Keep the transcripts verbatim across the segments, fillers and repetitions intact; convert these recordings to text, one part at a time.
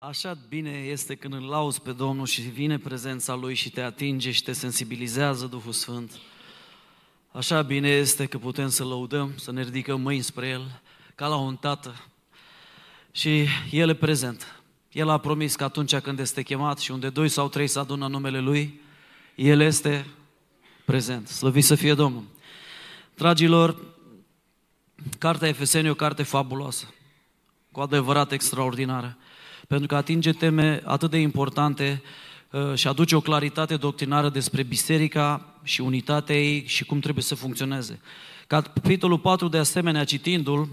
Așa bine este când îl lauzi pe Domnul și vine prezența Lui și te atinge și te sensibilizează Duhul Sfânt. Așa bine este că putem să lăudăm, să ne ridicăm mâini spre El, ca la un tată. Și El e prezent. El a promis că atunci când este chemat și unde doi sau trei se adună numele Lui, El este prezent. Slăvit să fie Domnul! Dragilor, Cartea Efeseni e o carte fabuloasă, cu adevărat extraordinară, pentru că atinge teme atât de importante și aduce o claritate doctrinară despre biserica și unitatea ei și cum trebuie să funcționeze. Capitolul patru, de asemenea, citindu-l,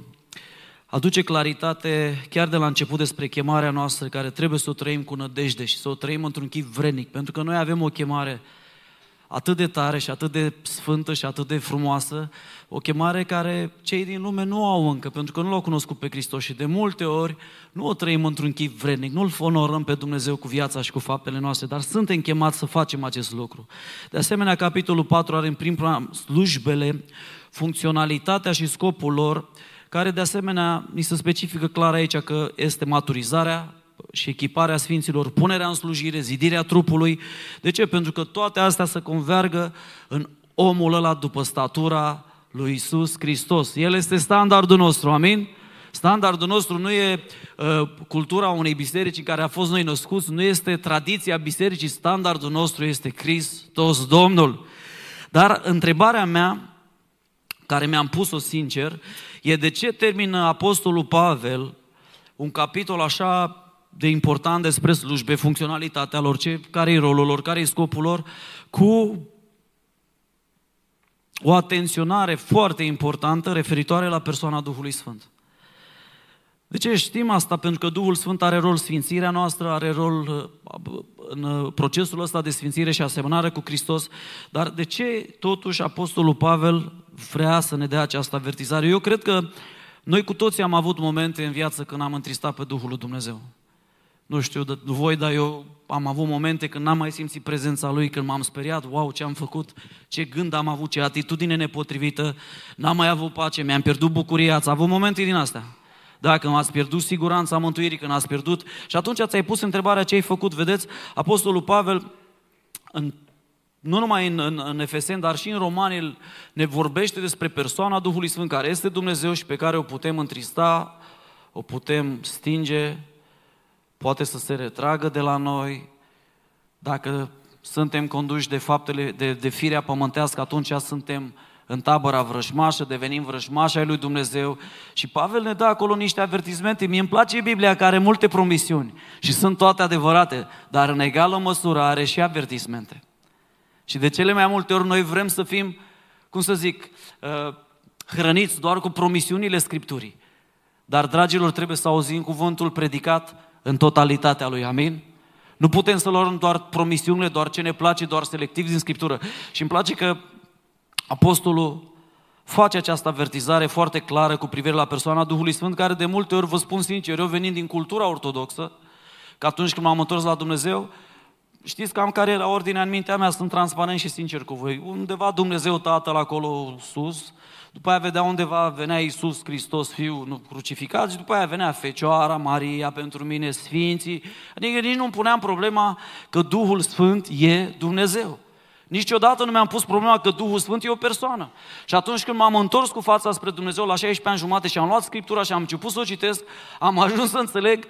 aduce claritate chiar de la început despre chemarea noastră, care trebuie să o trăim cu nădejde și să o trăim într-un chip vrednic, pentru că noi avem o chemare atât de tare și atât de sfântă și atât de frumoasă, o chemare care cei din lume nu au încă, pentru că nu l-au cunoscut pe Hristos și de multe ori nu o trăim într-un chip vrednic, nu-L onorăm pe Dumnezeu cu viața și cu faptele noastre, dar suntem chemați să facem acest lucru. De asemenea, capitolul patru are în prim plan slujbele, funcționalitatea și scopul lor, care de asemenea ni se specifică clar aici că este maturizarea și echiparea sfinților, punerea în slujire, zidirea trupului. De ce? Pentru că toate astea se convergă în omul ăla după statura lui Iisus Hristos. El este standardul nostru, amin? Standardul nostru nu e uh, cultura unei biserici în care a fost noi născuți, nu este tradiția bisericii, standardul nostru este Hristos Domnul. Dar întrebarea mea, care mi-am pus-o sincer, e de ce termină Apostolul Pavel un capitol așa de important despre slujbe, funcționalitatea lor, ce, care e rolul lor, care e scopul lor, cu o atenționare foarte importantă referitoare la persoana Duhului Sfânt. De ce știm asta? Pentru că Duhul Sfânt are rol sfințirea noastră, are rol în procesul ăsta de sfințire și asemănare cu Hristos, dar de ce totuși Apostolul Pavel vrea să ne dea această avertizare? Eu cred că noi cu toții am avut momente în viață când am întristat pe Duhul lui Dumnezeu. Nu știu voi, dar eu am avut momente când n-am mai simțit prezența Lui, când m-am speriat, wow, ce am făcut, ce gând am avut, ce atitudine nepotrivită, n-am mai avut pace, mi-am pierdut bucuria, ați avut momente din astea. Da, când ați pierdut siguranța mântuirii, când ați pierdut... Și atunci ți-ai pus întrebarea ce ai făcut, vedeți? Apostolul Pavel, în, nu numai în, în, în Efeseni, dar și în Romani, ne vorbește despre persoana Duhului Sfânt, care este Dumnezeu și pe care o putem întrista, o putem stinge... Poate să se retragă de la noi, dacă suntem conduși de faptele, de, de firea pământească, atunci suntem în tabăra vrăjmașă, devenim vrăjmași ai lui Dumnezeu. Și Pavel ne dă acolo niște avertismente. Mie îmi place Biblia, care are multe promisiuni și sunt toate adevărate, dar în egală măsură are și avertismente. Și de cele mai multe ori noi vrem să fim, cum să zic, hrăniți doar cu promisiunile Scripturii. Dar, dragilor, trebuie să auzim cuvântul predicat în totalitatea lui, amin? Nu putem să luăm doar promisiunile, doar ce ne place, doar selectiv din Scriptură. Și îmi place că Apostolul face această avertizare foarte clară cu privire la persoana Duhului Sfânt, care de multe ori, vă spun sincer, eu venind din cultura ortodoxă, că atunci când m-am întors la Dumnezeu, știți cam care era ordinea în mintea mea, sunt transparent și sincer cu voi. Undeva Dumnezeu Tatăl acolo sus, după aia vedea undeva, venea Iisus Hristos, Fiul nu, crucificat, și după aia venea Fecioara, Maria, pentru mine, Sfinții. Adică nici nu-mi puneam problema că Duhul Sfânt e Dumnezeu. Niciodată nu mi-am pus problema că Duhul Sfânt e o persoană. Și atunci când m-am întors cu fața spre Dumnezeu la șaisprezece ani jumate și am luat Scriptura și am început să o citesc, am ajuns să înțeleg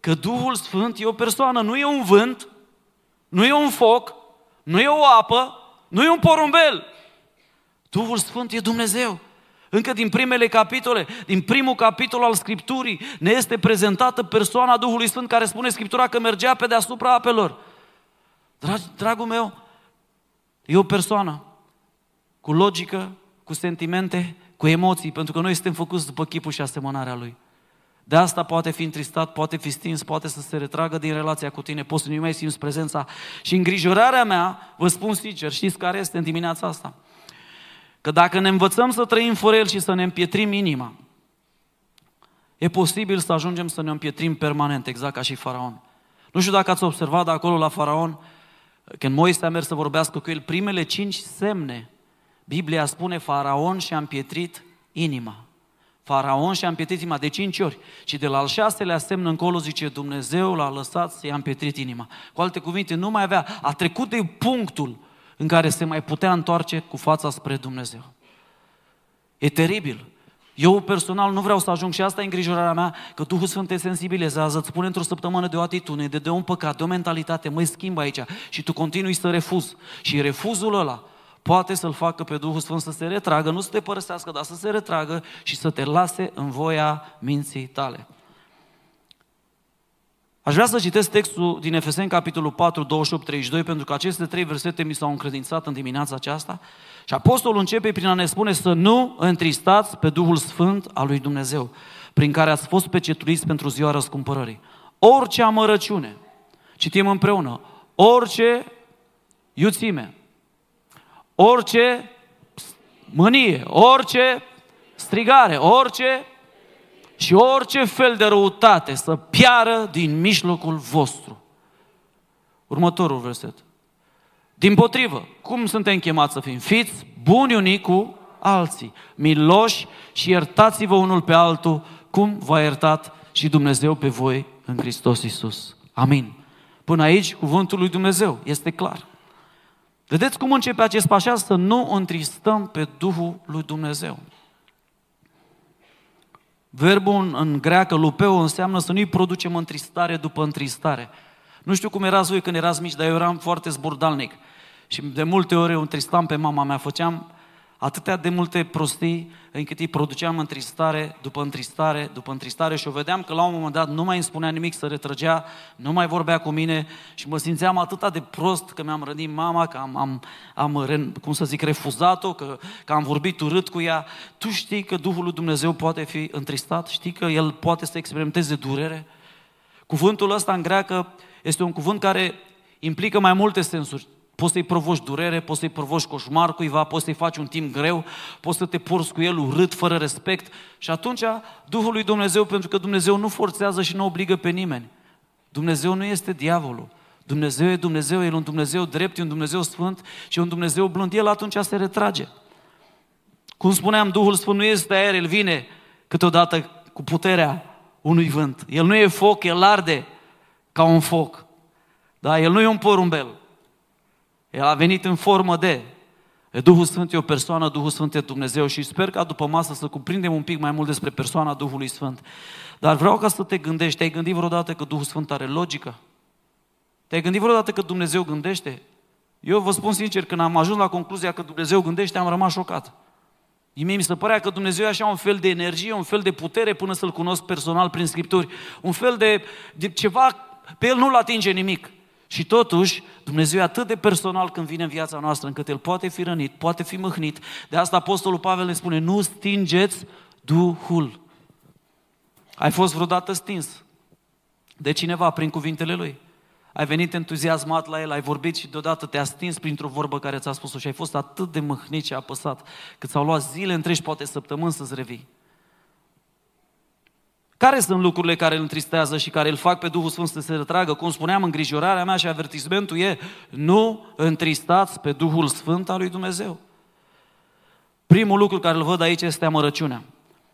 că Duhul Sfânt e o persoană, nu e un vânt, nu e un foc, nu e o apă, nu e un porumbel. Duhul Sfânt e Dumnezeu. Încă din primele capitole, din primul capitol al Scripturii, ne este prezentată persoana Duhului Sfânt, care spune Scriptura că mergea pe deasupra apelor. Drag, dragul meu, e o persoană cu logică, cu sentimente, cu emoții, pentru că noi suntem făcuți după chipul și asemănarea Lui. De asta poate fi întristat, poate fi stins, poate să se retragă din relația cu tine, poți să nu mai simți prezența. Și îngrijorarea mea, vă spun sincer, știți care este în dimineața asta? Că dacă ne învățăm să trăim fără El și să ne împietrim inima, e posibil să ajungem să ne împietrim permanent, exact ca și Faraon. Nu știu dacă ați observat, dar acolo la Faraon, când Moise a mers să vorbească cu el, primele cinci semne, Biblia spune, Faraon și-a împietrit inima. Faraon și-a împietrit inima de cinci ori. Și de la al șaselea semn încolo, zice, Dumnezeu l-a lăsat să-i împietrit inima. Cu alte cuvinte, nu mai avea, a trecut de punctul în care se mai putea întoarce cu fața spre Dumnezeu. E teribil. Eu personal nu vreau să ajung, și asta e îngrijorarea mea, că Duhul Sfânt te sensibilizează, îți spune într-o săptămână de o atitudine, de un păcat, de o mentalitate, măi, schimbă aici, și tu continui să refuzi. Și refuzul ăla poate să-l facă pe Duhul Sfânt să se retragă, nu să te părăsească, dar să se retragă și să te lase în voia minții tale. Aș vrea să citesc textul din Efeseni, capitolul patru, douăzeci și opt, treizeci și doi, pentru că aceste trei versete mi s-au încredințat în dimineața aceasta. Și apostolul începe prin a ne spune să nu întristați pe Duhul Sfânt al lui Dumnezeu, prin care ați fost pecetuiți pentru ziua răscumpărării. Orice amărăciune, citim împreună, orice iuțime, orice mânie, orice strigare, orice și orice fel de răutate să piară din mijlocul vostru. Următorul verset. Dimpotrivă, cum suntem chemați să fim? Fiți buni unii cu alții, miloși și iertați-vă unul pe altul, cum v-a iertat și Dumnezeu pe voi în Hristos Iisus. Amin. Până aici, cuvântul lui Dumnezeu este clar. Vedeți cum începe acest pașa, să nu întristăm pe Duhul lui Dumnezeu. Verbul în greacă, lupeo, înseamnă să nu-i producem întristare după întristare. Nu știu cum erați voi când erați mici, dar eu eram foarte zburdalnic. Și de multe ori eu întristam pe mama mea, făceam atâtea de multe prostii, încât îi produceam întristare după întristare, după întristare și o vedeam că la un moment dat nu mai îmi spunea nimic, se retrăgea, nu mai vorbea cu mine și mă simțeam atât de prost că mi-am rănit mama, că am, am, am cum să zic, refuzat-o, că, că am vorbit urât cu ea. Tu știi că Duhul lui Dumnezeu poate fi întristat? Știi că El poate să experimenteze durere? Cuvântul ăsta în greacă este un cuvânt care implică mai multe sensuri. Poți să-i provoci durere, poți să-i provoci coșmar cuiva, poți să-i faci un timp greu, poți să te porți cu el urât, fără respect. Și atunci Duhul lui Dumnezeu, pentru că Dumnezeu nu forțează și nu obligă pe nimeni. Dumnezeu nu este diavolul. Dumnezeu e Dumnezeu, El e un Dumnezeu drept, e un Dumnezeu sfânt și e un Dumnezeu blând. El atunci se retrage. Cum spuneam, Duhul Sfânt nu este aer, El vine câteodată cu puterea unui vânt. El nu e foc, El arde ca un foc. Da? El nu e un porumbel. El a venit în formă de... Duhul Sfânt e o persoană, Duhul Sfânt e Dumnezeu și sper ca după masă să cuprindem un pic mai mult despre persoana Duhului Sfânt. Dar vreau ca să te gândești, te-ai gândit vreodată că Duhul Sfânt are logică? Te-ai gândit vreodată că Dumnezeu gândește? Eu vă spun sincer, când am ajuns la concluzia că Dumnezeu gândește, am rămas șocat. Mie mi se părea că Dumnezeu e așa un fel de energie, un fel de putere până să-L cunosc personal prin Scripturi, un fel de, de ceva, pe El nu-L atinge nimic. Și totuși, Dumnezeu e atât de personal când vine în viața noastră, încât El poate fi rănit, poate fi mâhnit. De asta apostolul Pavel ne spune, nu stingeți Duhul. Ai fost vreodată stins de cineva prin cuvintele Lui. Ai venit entuziasmat la El, ai vorbit și deodată te-a stins printr-o vorbă care ți-a spus-o și ai fost atât de mâhnit și apăsat, că ți-au luat zile întregi, poate săptămâni să-ți revii. Care sunt lucrurile care îl întristează și care îl fac pe Duhul Sfânt să se retragă? Cum spuneam, îngrijorarea mea și avertismentul e, nu întristați pe Duhul Sfânt al lui Dumnezeu. Primul lucru care îl văd aici este amărăciunea.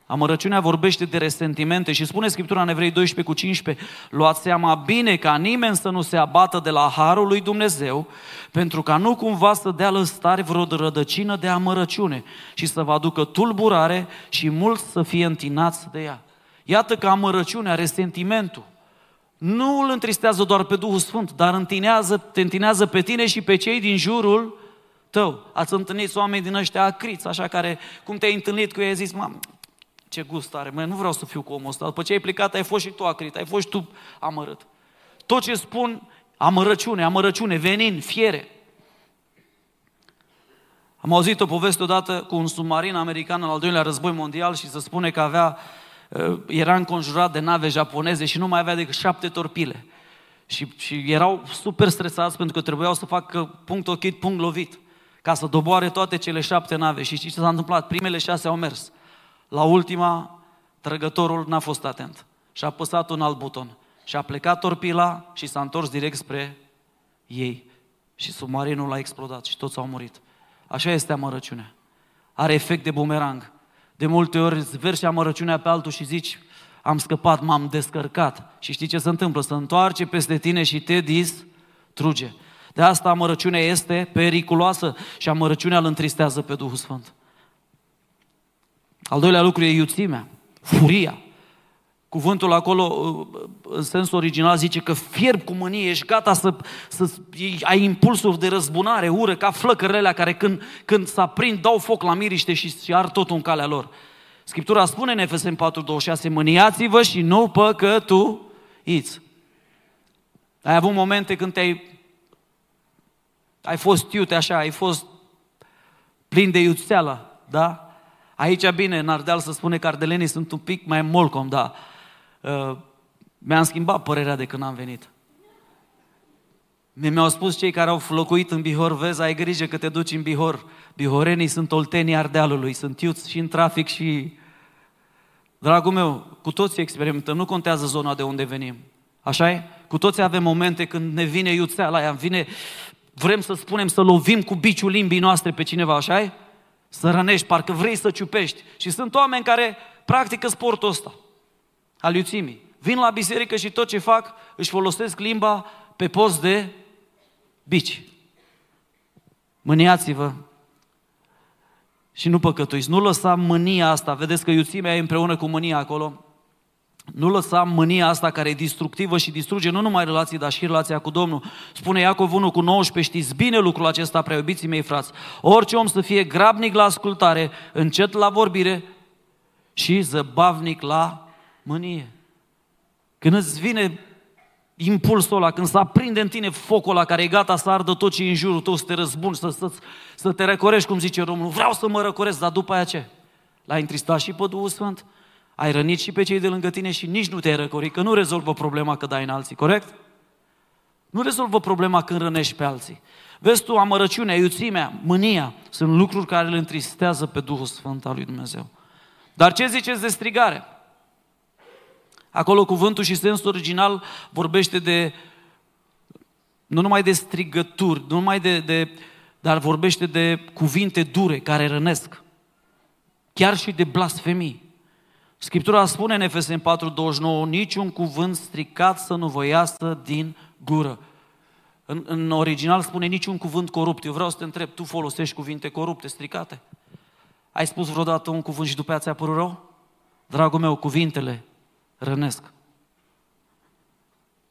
Amărăciunea vorbește de resentimente și spune Scriptura în Evrei doisprezece cu cincisprezece, luați seama bine ca nimeni să nu se abată de la harul lui Dumnezeu, pentru ca nu cumva să dea lăstare vreo rădăcină de amărăciune și să vă aducă tulburare și mulți să fie întinați de ea. Iată că amărăciunea, resentimentul, nu îl întristează doar pe Duhul Sfânt, dar întinează, te întinează pe tine și pe cei din jurul tău. Ați întâlnit oameni din ăștia acriți, așa care, cum te-ai întâlnit cu ei, ai zis, mamă, ce gust are, mă, nu vreau să fiu cu omul ăsta. După ce ai plecat, ai fost și tu acrit, ai fost și tu amărât. Tot ce spun, amărăciune, amărăciune, venin, fiere. Am auzit o poveste odată cu un submarin american în al doilea război mondial și se spune că avea era înconjurat de nave japoneze și nu mai avea decât șapte torpile. Și, și erau super stresați pentru că trebuiau să facă punct ochit, punct lovit, ca să doboare toate cele șapte nave. Și știți ce s-a întâmplat? Primele șase au mers. La ultima, trăgătorul n-a fost atent și a apăsat un alt buton. Și a plecat torpila și s-a întors direct spre ei. Și submarinul a explodat și toți au murit. Așa este amărăciunea. Are efect de bumerang. De multe ori îți verși amărăciunea pe altul și zici, am scăpat, m-am descărcat. Și știi ce se întâmplă? Se întoarce peste tine și te distruge. De asta amărăciunea este periculoasă și amărăciunea îl întristează pe Duhul Sfânt. Al doilea lucru e iuțimea, furia. Cuvântul acolo, în sensul original, zice că fierb cu mânie, ești gata să, să ai impulsuri de răzbunare, ură, ca flăcările alea care când, când se aprind, dau foc la miriște și, și ar totul în calea lor. Scriptura spune în Efeseni patru, douăzeci și șase, mâniați-vă și nu păcătuiți. Ai avut momente când te-ai ai fost iute așa, ai fost plin de iuțeală, da? Aici, bine, în Ardeal se spune că ardelenii sunt un pic mai molcom, dar uh, mi-am schimbat părerea de când am venit. Mi-au spus cei care au locuit în Bihor, vezi, ai grijă că te duci în Bihor. Bihorenii sunt oltenii Ardealului, sunt iuți și în trafic și... Dragul meu, cu toții experimentăm, nu contează zona de unde venim, așa-i? Cu toții avem momente când ne vine iuțeala aia, vine... vrem să spunem, să lovim cu biciul limbii noastre pe cineva, așa-i? Să rănești, parcă vrei să ciupești. Și sunt oameni care practică sportul ăsta, al iuțimii. Vin la biserică și tot ce fac, își folosesc limba pe post de bici. Mâniați-vă și nu păcătuiți. Nu lăsa mânia asta, vedeți că iuțimea e împreună cu mânia acolo. Nu lăsa mânia asta care e destructivă și distruge nu numai relații, dar și relația cu Domnul. Spune Iacov unu, nouăsprezece, știți bine lucrul acesta, prea iubiții mei frați. Orice om să fie grabnic la ascultare, încet la vorbire și zăbavnic la mânie. Când îți vine impulsul ăla, când se aprinde în tine focul ăla care e gata să ardă tot ce e în jurul tău, să te răzbuni, să, să, să te răcorești, cum zice Românul, vreau să mă răcoresc, dar după aia ce? L-ai întristat și pe Duhul Sfânt? Ai rănit și pe cei de lângă tine și nici nu te-ai răcorit, că nu rezolvă problema că dai în alții, corect? Nu rezolvă problema când rănești pe alții. Vezi tu, amărăciunea, iuțimea, mânia, sunt lucruri care îl întristează pe Duhul Sfânt al lui Dumnezeu. Dar ce ziceți de strigare? Acolo cuvântul și sensul original vorbește de, nu numai de strigături, nu numai de, de dar vorbește de cuvinte dure care rănesc, chiar și de blasfemii. Scriptura spune în Efeseni patru, douăzeci și nouă, niciun cuvânt stricat să nu vă iasă din gură. În, în original spune niciun cuvânt corupt. Eu vreau să te întreb, tu folosești cuvinte corupte, stricate? Ai spus vreodată un cuvânt și după aceea ți-a părut rău? Dragul meu, cuvintele rănesc.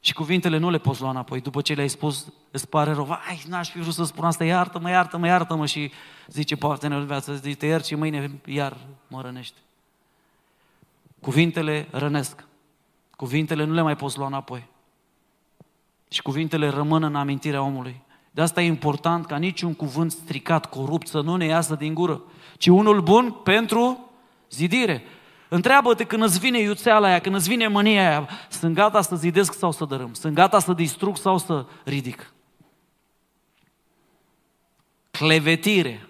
Și cuvintele nu le poți lua înapoi. După ce le-ai spus, îți pare rău. Ai, n-aș fi vrut să spun asta, iartă-mă, iartă-mă, iartă-mă. Și zice partenerul de viață, zice, te iert și mâine iar mă rănești. Cuvintele rănesc. Cuvintele nu le mai poți lua înapoi. Și cuvintele rămân în amintirea omului. De asta e important ca niciun cuvânt stricat, corupt, să nu ne iasă din gură, ci unul bun pentru zidire. Întreabă-te când îți vine iuțeala aia, când îți vine mânia aia, sunt gata să zidesc sau să dărâm? Sunt gata să distrug sau să ridic? Clevetire.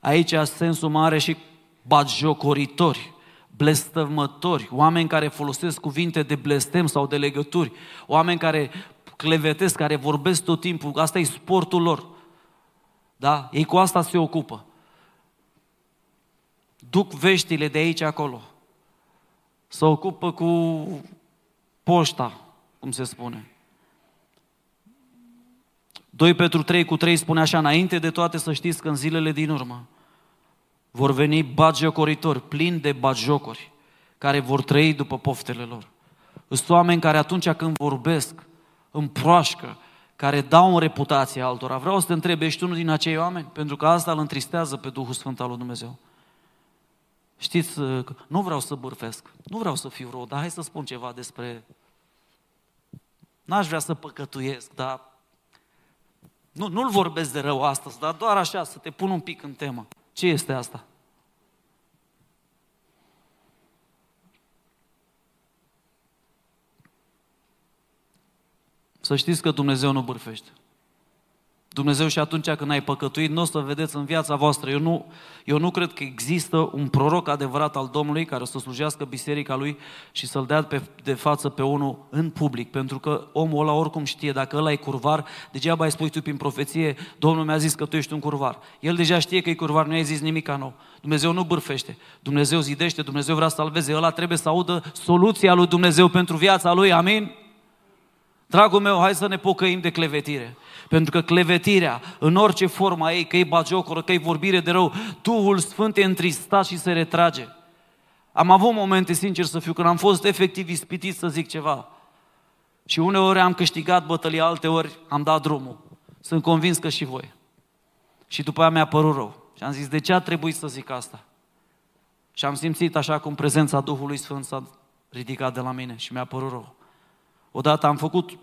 Aici sensul mare și batjocoritori, blestemători, oameni care folosesc cuvinte de blestem sau de legături, oameni care clevetesc, care vorbesc tot timpul, asta e sportul lor. Da? Ei cu asta se ocupă. Duc veștile de aici acolo. Se ocupă cu poșta, cum se spune. doi Petru trei cu trei spune așa, înainte de toate să știți că în zilele din urmă vor veni batjocoritori, plini de batjocori, care vor trăi după poftele lor. Sunt oameni care atunci când vorbesc, împroașcă, care dau în reputație altora. Vreau să te întreb, ești unul din acei oameni? Pentru că asta îl întristează pe Duhul Sfânt al lui Dumnezeu. Știți, nu vreau să bârfesc, nu vreau să fiu rău, dar hai să spun ceva despre... N-aș vrea să păcătuiesc, dar... Nu, nu-l vorbesc de rău astăzi, dar doar așa, să te pun un pic în temă. Ce este asta? Să știți că Dumnezeu nu bârfește. Dumnezeu și atunci când ai păcătuit, nu o să vedeți în viața voastră. Eu nu, eu nu cred că există un proroc adevărat al Domnului care să slujească biserica lui și să-l dea pe, de față pe unul în public, pentru că omul ăla oricum știe, dacă ăla e curvar, degeaba îi spui tu prin profeție, Domnul mi-a zis că tu ești un curvar. El deja știe că e curvar, nu i-a zis nimic nou. Dumnezeu nu bârfește, Dumnezeu zidește, Dumnezeu vrea să salveze, ăla trebuie să audă soluția lui Dumnezeu pentru viața lui, amin? Dragul meu, hai să ne pocăim de clevetire. Pentru că clevetirea, în orice formă ei, că e bagiocoră, că e vorbire de rău, Duhul Sfânt e întristat și se retrage. Am avut momente, sincer să fiu, când am fost efectiv ispitit să zic ceva. Și uneori am câștigat bătălia, alteori am dat drumul. Sunt convins că și voi. Și după aia mi-a părut rău. Și am zis, de ce a trebuit să zic asta? Și am simțit așa cum prezența Duhului Sfânt s-a ridicat de la mine și mi-a părut rău. Odată am făcut...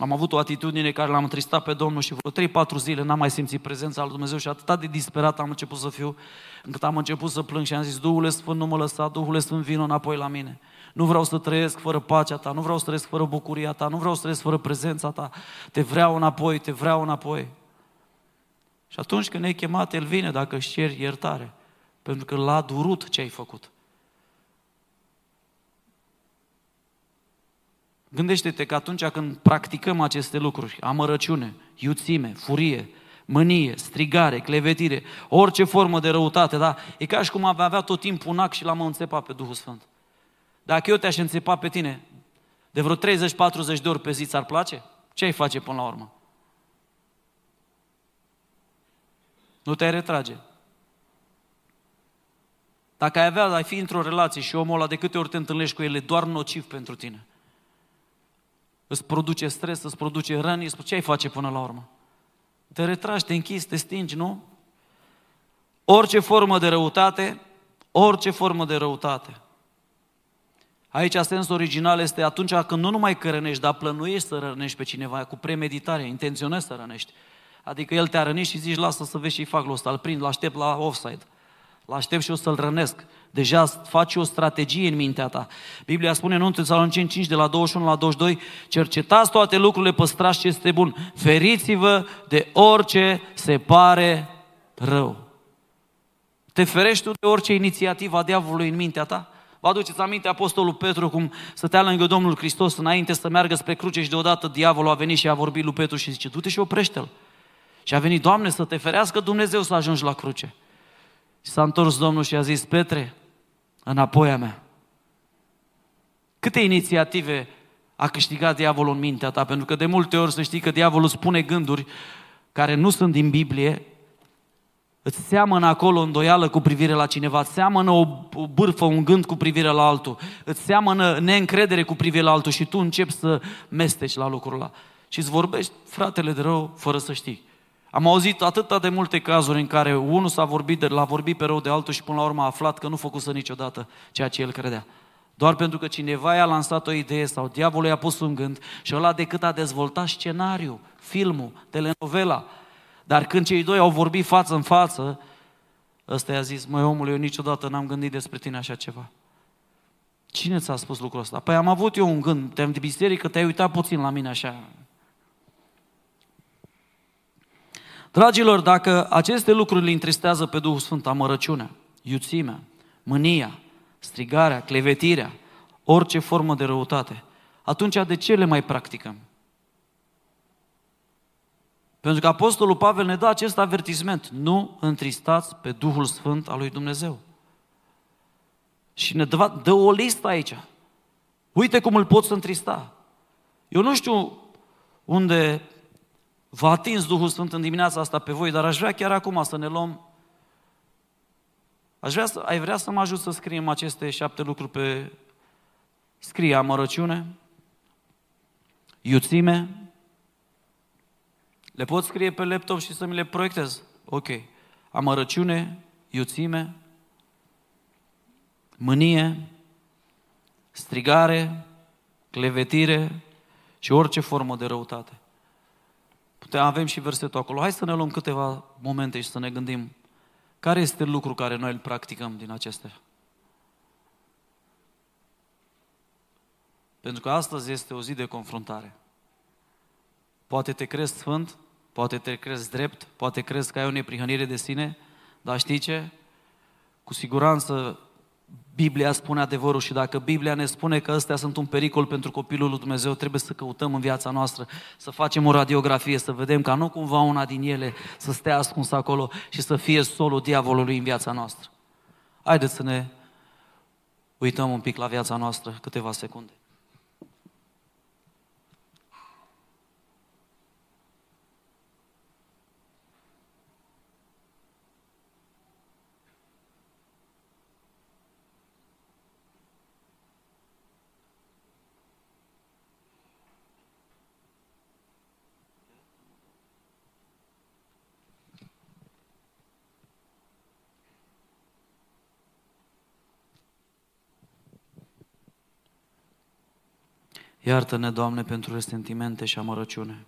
Am avut o atitudine care l-am întristat pe Domnul și vreo trei patru zile n-am mai simțit prezența lui Dumnezeu și atât de disperat am început să fiu, încât am început să plâng și am zis, Duhule Sfânt, nu mă lăsa, Duhule Sfânt, vino înapoi la mine. Nu vreau să trăiesc fără pacea ta, nu vreau să trăiesc fără bucuria ta, nu vreau să trăiesc fără prezența ta. Te vreau înapoi, te vreau înapoi. Și atunci când ne-ai chemat, El vine dacă își ceri iertare, pentru că L-a durut ce ai făcut. Gândește-te că atunci când practicăm aceste lucruri, amărăciune, iuțime, furie, mânie, strigare, clevetire, orice formă de răutate, da? E ca și cum avea, avea tot timpul un ac și l-am înțepat pe Duhul Sfânt. Dacă eu te-aș înțepa pe tine de vreo treizeci patruzeci de ori pe zi, ți-ar place? Ce ai face până la urmă? Nu te-ai retrage. Dacă ai avea, ai fi într-o relație și omul ăla de câte ori te întâlnești cu el, e doar nociv pentru tine. Îți produce stres, îți produce răni, ce ai face până la urmă? Te retragi, te închizi, te stingi, nu? Orice formă de răutate, orice formă de răutate. Aici sensul original este atunci când nu numai că rănești, dar plănuiești să rănești pe cineva cu premeditare, intenționezi să rănești. Adică el te-a rănit și zici, lasă să vezi ce-i fac, l-o să-l prind, l-aștept la offside. L-aștept și o să-l rănesc. Deja faci o strategie în mintea ta. Biblia spune în întâi Tesaloniceni cinci, de la douăzeci și unu la douăzeci și doi, cercetați toate lucrurile, păstrați ce este bun. Feriți-vă de orice se pare rău. Te ferești tu de orice inițiativă a diavolului în mintea ta? Vă aduceți aminte Apostolul Petru cum stătea lângă Domnul Hristos înainte să meargă spre cruce și deodată diavolul a venit și a vorbit lui Petru și zice, du-te și oprește-l. Și a venit, Doamne, să te ferească Dumnezeu să ajungi la cruce. Și s-a întors Domnul și a zis, Petre, înapoi a mea. Câte inițiative a câștigat diavolul în mintea ta? Pentru că de multe ori să știi că diavolul spune gânduri care nu sunt din Biblie, îți seamănă acolo îndoială cu privire la cineva, îți seamănă o bârfă, un gând cu privire la altul, îți seamănă neîncredere cu privire la altul și tu începi să mesteci la lucrul ăla. Și îți vorbești, fratele de rău, fără să știi. Am auzit atâta de multe cazuri în care unul s-a vorbit, de, l-a vorbit pe rău de altul și până la urmă a aflat că nu făcuse niciodată ceea ce el credea. Doar pentru că cineva i-a lansat o idee sau diavolul i-a pus un gând și ăla decât a dezvoltat scenariul, filmul, telenovela. Dar când cei doi au vorbit față în față, ăsta i-a zis, măi omule, eu niciodată n-am gândit despre tine așa ceva. Cine ți-a spus lucrul ăsta? Păi am avut eu un gând, te-am de biserică, te-ai uitat puțin la mine așa. Dragilor, dacă aceste lucruri le întristează pe Duhul Sfânt, amărăciunea, iuțimea, mânia, strigarea, clevetirea, orice formă de răutate, atunci de ce le mai practicăm? Pentru că Apostolul Pavel ne dă acest avertisment, nu întristați pe Duhul Sfânt al lui Dumnezeu. Și ne dă, dă o listă aici. Uite cum îl poți întrista. Eu nu știu unde... V-a atins Duhul Sfânt în dimineața asta pe voi, dar aș vrea chiar acum să ne luăm. Aș vrea să, ai vrea să mă ajut să scriem aceste șapte lucruri pe... Scrie amărăciune, iuțime. Le pot scrie pe laptop și să mi le proiectez? Ok. Amărăciune, iuțime, mânie, strigare, clevetire și orice formă de răutate. Avem și versetul acolo. Hai să ne luăm câteva momente și să ne gândim care este lucrul care noi îl practicăm din acestea. Pentru că astăzi este o zi de confruntare. Poate te crezi sfânt, Poate te crezi drept, poate crezi că ai o neprihănire de sine, dar știi ce? Cu siguranță Biblia spune adevărul și dacă Biblia ne spune că ăstea sunt un pericol pentru copilul lui Dumnezeu, trebuie să căutăm în viața noastră, să facem o radiografie, să vedem ca nu cumva una din ele să stea ascunsă acolo și să fie solul diavolului în viața noastră. Haideți să ne uităm un pic la viața noastră câteva secunde. Iartă-ne, Doamne, pentru resentimente și amărăciune.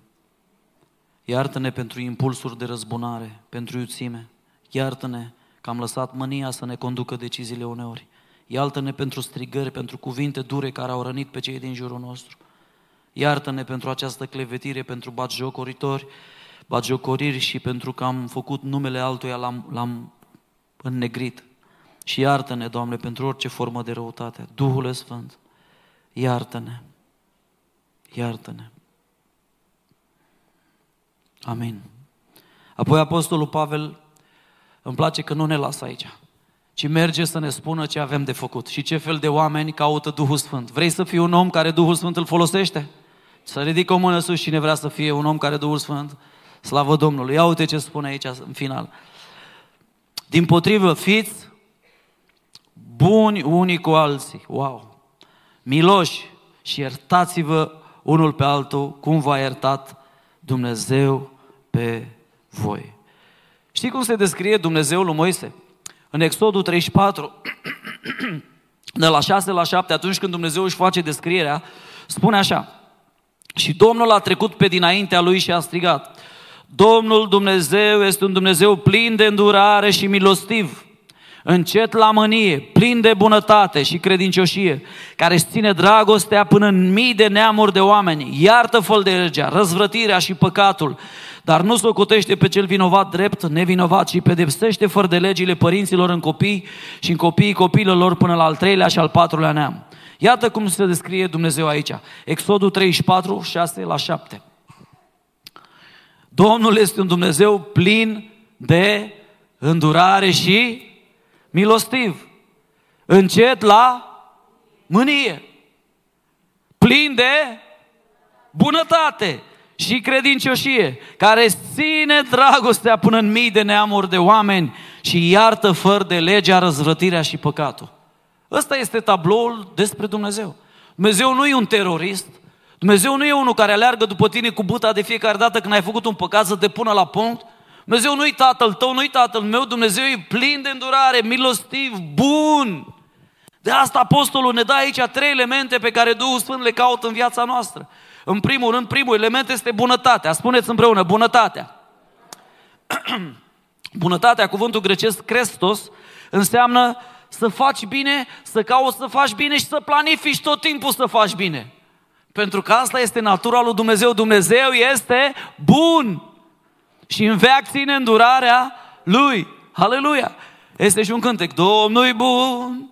Iartă-ne pentru impulsuri de răzbunare, pentru iuțime. Iartă-ne că am lăsat mânia să ne conducă deciziile uneori. Iartă-ne pentru strigări, pentru cuvinte dure care au rănit pe cei din jurul nostru. Iartă-ne pentru această clevetire, pentru batjocoritori, batjocoriri și pentru că am făcut numele altuia, l-am, l-am înnegrit. Și iartă-ne, Doamne, pentru orice formă de răutate. Duhule Sfânt, iartă-ne. Iartă-ne. Amin. Apoi Apostolul Pavel, îmi place că nu ne lasă aici, ci merge să ne spună ce avem de făcut și ce fel de oameni caută Duhul Sfânt. Vrei să fii un om care Duhul Sfânt îl folosește? Să ridică o mână sus cine vrea să fie un om care Duhul Sfânt. Slavă Domnului. Ia uite ce spune aici în final. Dimpotrivă, fiți buni unii cu alții. Wow! Miloși și iertați-vă unul pe altul, cum v-a iertat Dumnezeu pe voi. Știi cum se descrie Dumnezeul lui Moise? În Exodul treizeci și patru, de la șase la șapte, atunci când Dumnezeu își face descrierea, spune așa: și Domnul a trecut pe dinaintea lui și a strigat: Domnul Dumnezeu este un Dumnezeu plin de îndurare și milostiv, încet la mânie, plin de bunătate și credincioșie, care își ține dragostea până în mii de neamuri de oameni, iartă fălderegea, răzvrătirea și păcatul, dar nu socotește pe cel vinovat drept nevinovat, ci pedepsește fără de legile părinților în copii și în copiii copiilor lor până la al treilea și al patrulea neam. Iată cum se descrie Dumnezeu aici. Exodul treizeci și patru, șase la șapte. Domnul este un Dumnezeu plin de îndurare și milostiv, încet la mânie, plin de bunătate și credincioșie, care ține dragostea până în mii de neamuri de oameni și iartă fără de legea, răzvrătirea și păcatul. Ăsta este tabloul despre Dumnezeu. Dumnezeu nu e un terorist, Dumnezeu nu e unul care aleargă după tine cu buta de fiecare dată când ai făcut un păcat să te pună la punct. Dumnezeu nu-i tatăl tău, nu-i tatăl meu, Dumnezeu e plin de îndurare, milostiv, bun. De asta apostolul ne dă aici trei elemente pe care Duhul Sfânt le caută în viața noastră. În primul rând, primul element este bunătatea. Spuneți împreună, bunătatea. Bunătatea, cuvântul grecesc Christos, înseamnă să faci bine, să cauți să faci bine și să planifici tot timpul să faci bine. Pentru că asta este natura lui Dumnezeu. Dumnezeu este bun. Și în veac ține îndurarea Lui. Haleluia! Este și un cântec. Domnul-i bun,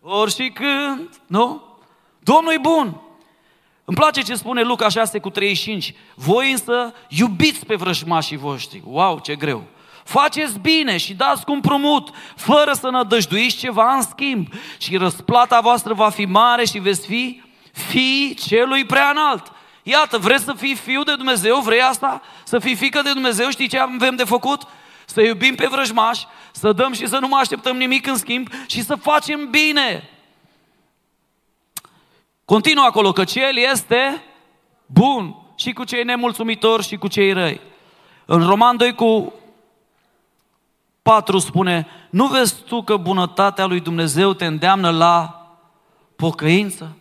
ori și când, nu? Domnul-i bun! Îmi place ce spune Luca șase cu treizeci și cinci. Voi însă iubiți pe vrăjmașii voștri. Wow, ce greu! Faceți bine și dați cu împrumut, fără să nădăjduiți ceva în schimb. Și răsplata voastră va fi mare și veți fi fii celui preaînalt. Iată, vrei să fii fiul de Dumnezeu? Vrei asta? Să fii fiică de Dumnezeu? Știi ce avem de făcut? Să iubim pe vrăjmași, să dăm și să nu mai așteptăm nimic în schimb și să facem bine. Continuă acolo, că El este bun și cu cei nemulțumitori și cu cei răi. În Roman doi cu patru spune: nu vezi tu că bunătatea lui Dumnezeu te îndeamnă la pocăință?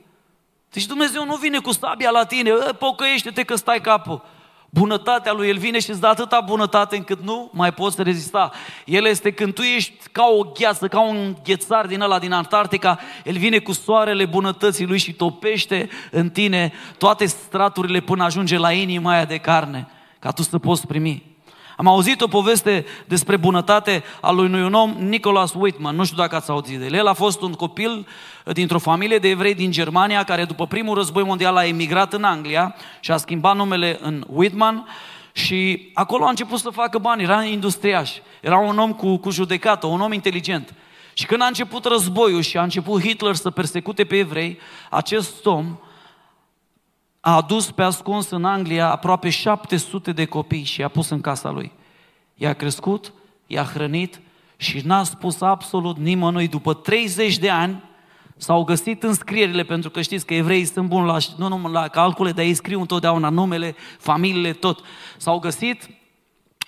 Deci Dumnezeu nu vine cu sabia la tine, pocăiește-te că stai capul. Bunătatea lui El vine și îți dă atâta bunătate încât nu mai poți rezista. El este când tu ești ca o gheață, ca un ghețar din ăla din Antarctica, El vine cu soarele bunătății Lui și topește în tine toate straturile până ajunge la inima aia de carne. ca tu să poți primi. Am auzit o poveste despre bunătate a lui un om, Nicholas Whitman, nu știu dacă ați auzit de el. El a fost un copil dintr-o familie de evrei din Germania, care după primul război mondial a emigrat în Anglia și a schimbat numele în Whitman și acolo a început să facă bani, era industriaș, era un om cu, cu judecată, un om inteligent. Și când a început războiul și a început Hitler să persecute pe evrei, acest om a adus pe ascuns în Anglia aproape șapte sute de copii și i-a pus în casa lui. I-a crescut, i-a hrănit și n-a spus absolut nimănui. După treizeci de ani s-au găsit înscrierile, pentru că știți că evreii sunt buni la, nu numai la calcule, dar ei scriu întotdeauna numele, familiile, tot. S-au găsit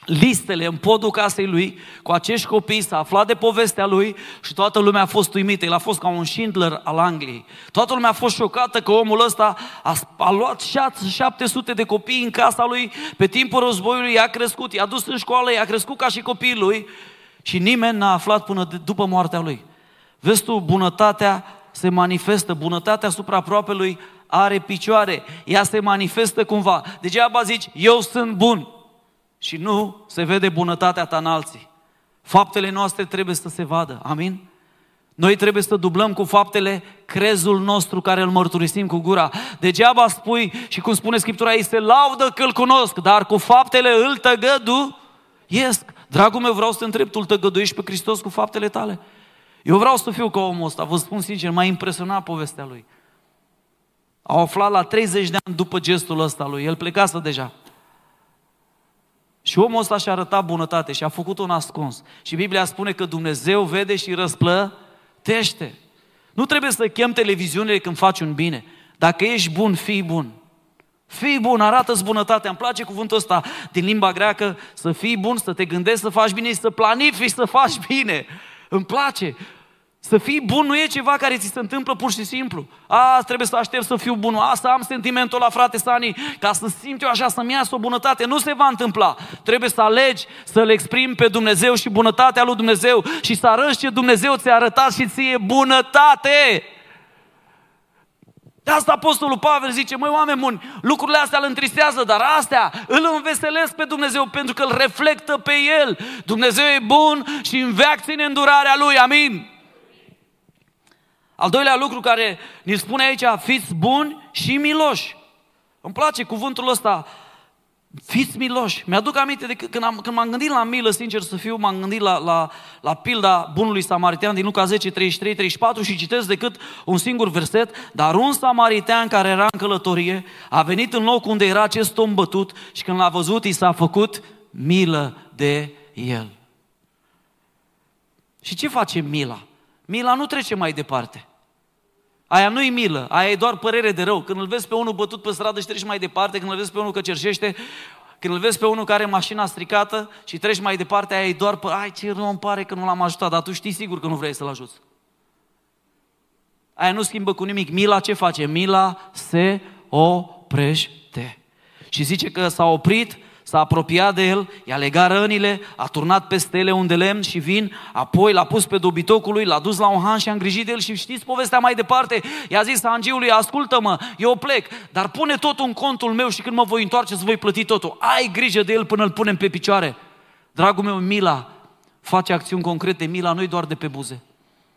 listele în podul casei lui, cu acești copii, s-a aflat de povestea lui și toată lumea a fost uimită. El a fost ca un Schindler al Angliei. Toată lumea a fost șocată că omul ăsta a, a luat șapte sute de copii în casa lui pe timpul războiului, i-a crescut, i-a dus în școală, i-a crescut ca și copiii lui și nimeni n-a aflat până de, după moartea lui. Vezi tu, bunătatea se manifestă, bunătatea asupra aproapelui are picioare, ea se manifestă cumva. Degeaba zici, eu sunt bun. Și nu se vede bunătatea ta în alții. Faptele noastre trebuie să se vadă. Amin? Noi trebuie să dublăm cu faptele crezul nostru care îl mărturisim cu gura. Degeaba spui și cum spune Scriptura, ei se laudă că îl cunosc, dar cu faptele îl tăgăduiesc. Dragul meu, vreau să te întreb, tu îl tăgăduiești pe Hristos cu faptele tale? Eu vreau să fiu ca omul ăsta, vă spun sincer, m-a impresionat povestea lui. Au aflat la treizeci de ani după gestul ăsta lui, el plecase deja. Și omul ăsta și-a arătat bunătate și a făcut-o în ascuns. Și Biblia spune că Dumnezeu vede și răsplătește. Nu trebuie să chem televiziunile când faci un bine. Dacă ești bun, fii bun. Fii bun, arată-ți bunătatea. Îmi place cuvântul ăsta din limba greacă, să fii bun, să te gândești să faci bine și să planifici să faci bine. Îmi place. Să fii bun nu e ceva care ți se întâmplă pur și simplu. A, trebuie să aștept să fiu bun, a, să am sentimentul ăla, frate Sani, ca să simt eu așa, să-mi iasă o bunătate. Nu se va întâmpla. Trebuie să alegi să-L exprimi pe Dumnezeu și bunătatea lui Dumnezeu și să arăți ce Dumnezeu ți-a arătat și ție bunătate. De asta Apostolul Pavel zice, măi oameni buni, lucrurile astea îl întristează, dar astea îl înveselesc pe Dumnezeu pentru că îl reflectă pe El. Dumnezeu e bun și în veac ține îndurarea Lui, amin? Al doilea lucru care ne spune aici, fiți buni și miloși. Îmi place cuvântul ăsta, fiți miloși. Mi-aduc aminte de când, am, când m-am gândit la milă, sincer să fiu, m-am gândit la, la, la pilda bunului samaritean din Luca zece, treizeci și trei, treizeci și patru și citesc decât un singur verset. Dar un samaritean care era în călătorie a venit în loc unde era acest om bătut și când l-a văzut, i s-a făcut milă de el. Și ce face mila? Mila nu trece mai departe. Aia nu-i milă, aia e doar părere de rău. Când îl vezi pe unul bătut pe stradă și treci mai departe, când îl vezi pe unul că cerșește, când îl vezi pe unul care are mașina stricată și treci mai departe, aia e doar părere. Ai, ce rău îmi pare că nu l-am ajutat, dar tu știi sigur că nu vrei să-l ajuți. Aia nu schimbă cu nimic. Mila ce face? Mila se oprește. Și zice că s-a oprit, s-a apropiat de el, i-a legat rănile, a turnat peste ele un de lemn și vin, apoi l-a pus pe dobitocul lui, l-a dus la un han și a îngrijit de el și știți povestea mai departe. I-a zis hangiului, ascultă-mă, eu plec, dar pune totul în contul meu și când mă voi întoarce să voi plăti totul. Ai grijă de el până îl punem pe picioare. Dragul meu, mila face acțiuni concrete, mila nu-i doar de pe buze.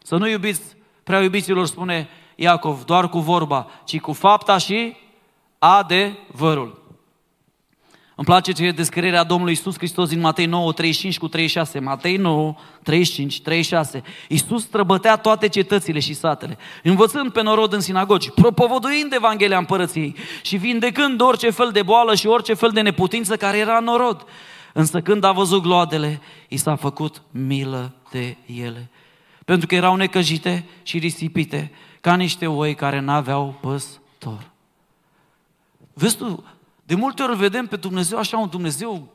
Să nu iubiți, prea iubiților, spune Iacov, doar cu vorba, ci cu fapta și adevărul. Îmi place ce e descrierea Domnului Iisus Hristos din Matei nouă, treizeci și cinci cu treizeci și șase. Matei nouă, treizeci și cinci, treizeci și șase. Iisus străbătea toate cetățile și satele, învățând pe norod în sinagogi, propovăduind Evanghelia Împărăției și vindecând orice fel de boală și orice fel de neputință care era în norod. Însă când a văzut gloadele, i s-a făcut milă de ele, pentru că erau necăjite și risipite, ca niște oi care n-aveau păstor. Vezi tu, de multe ori vedem pe Dumnezeu așa, un Dumnezeu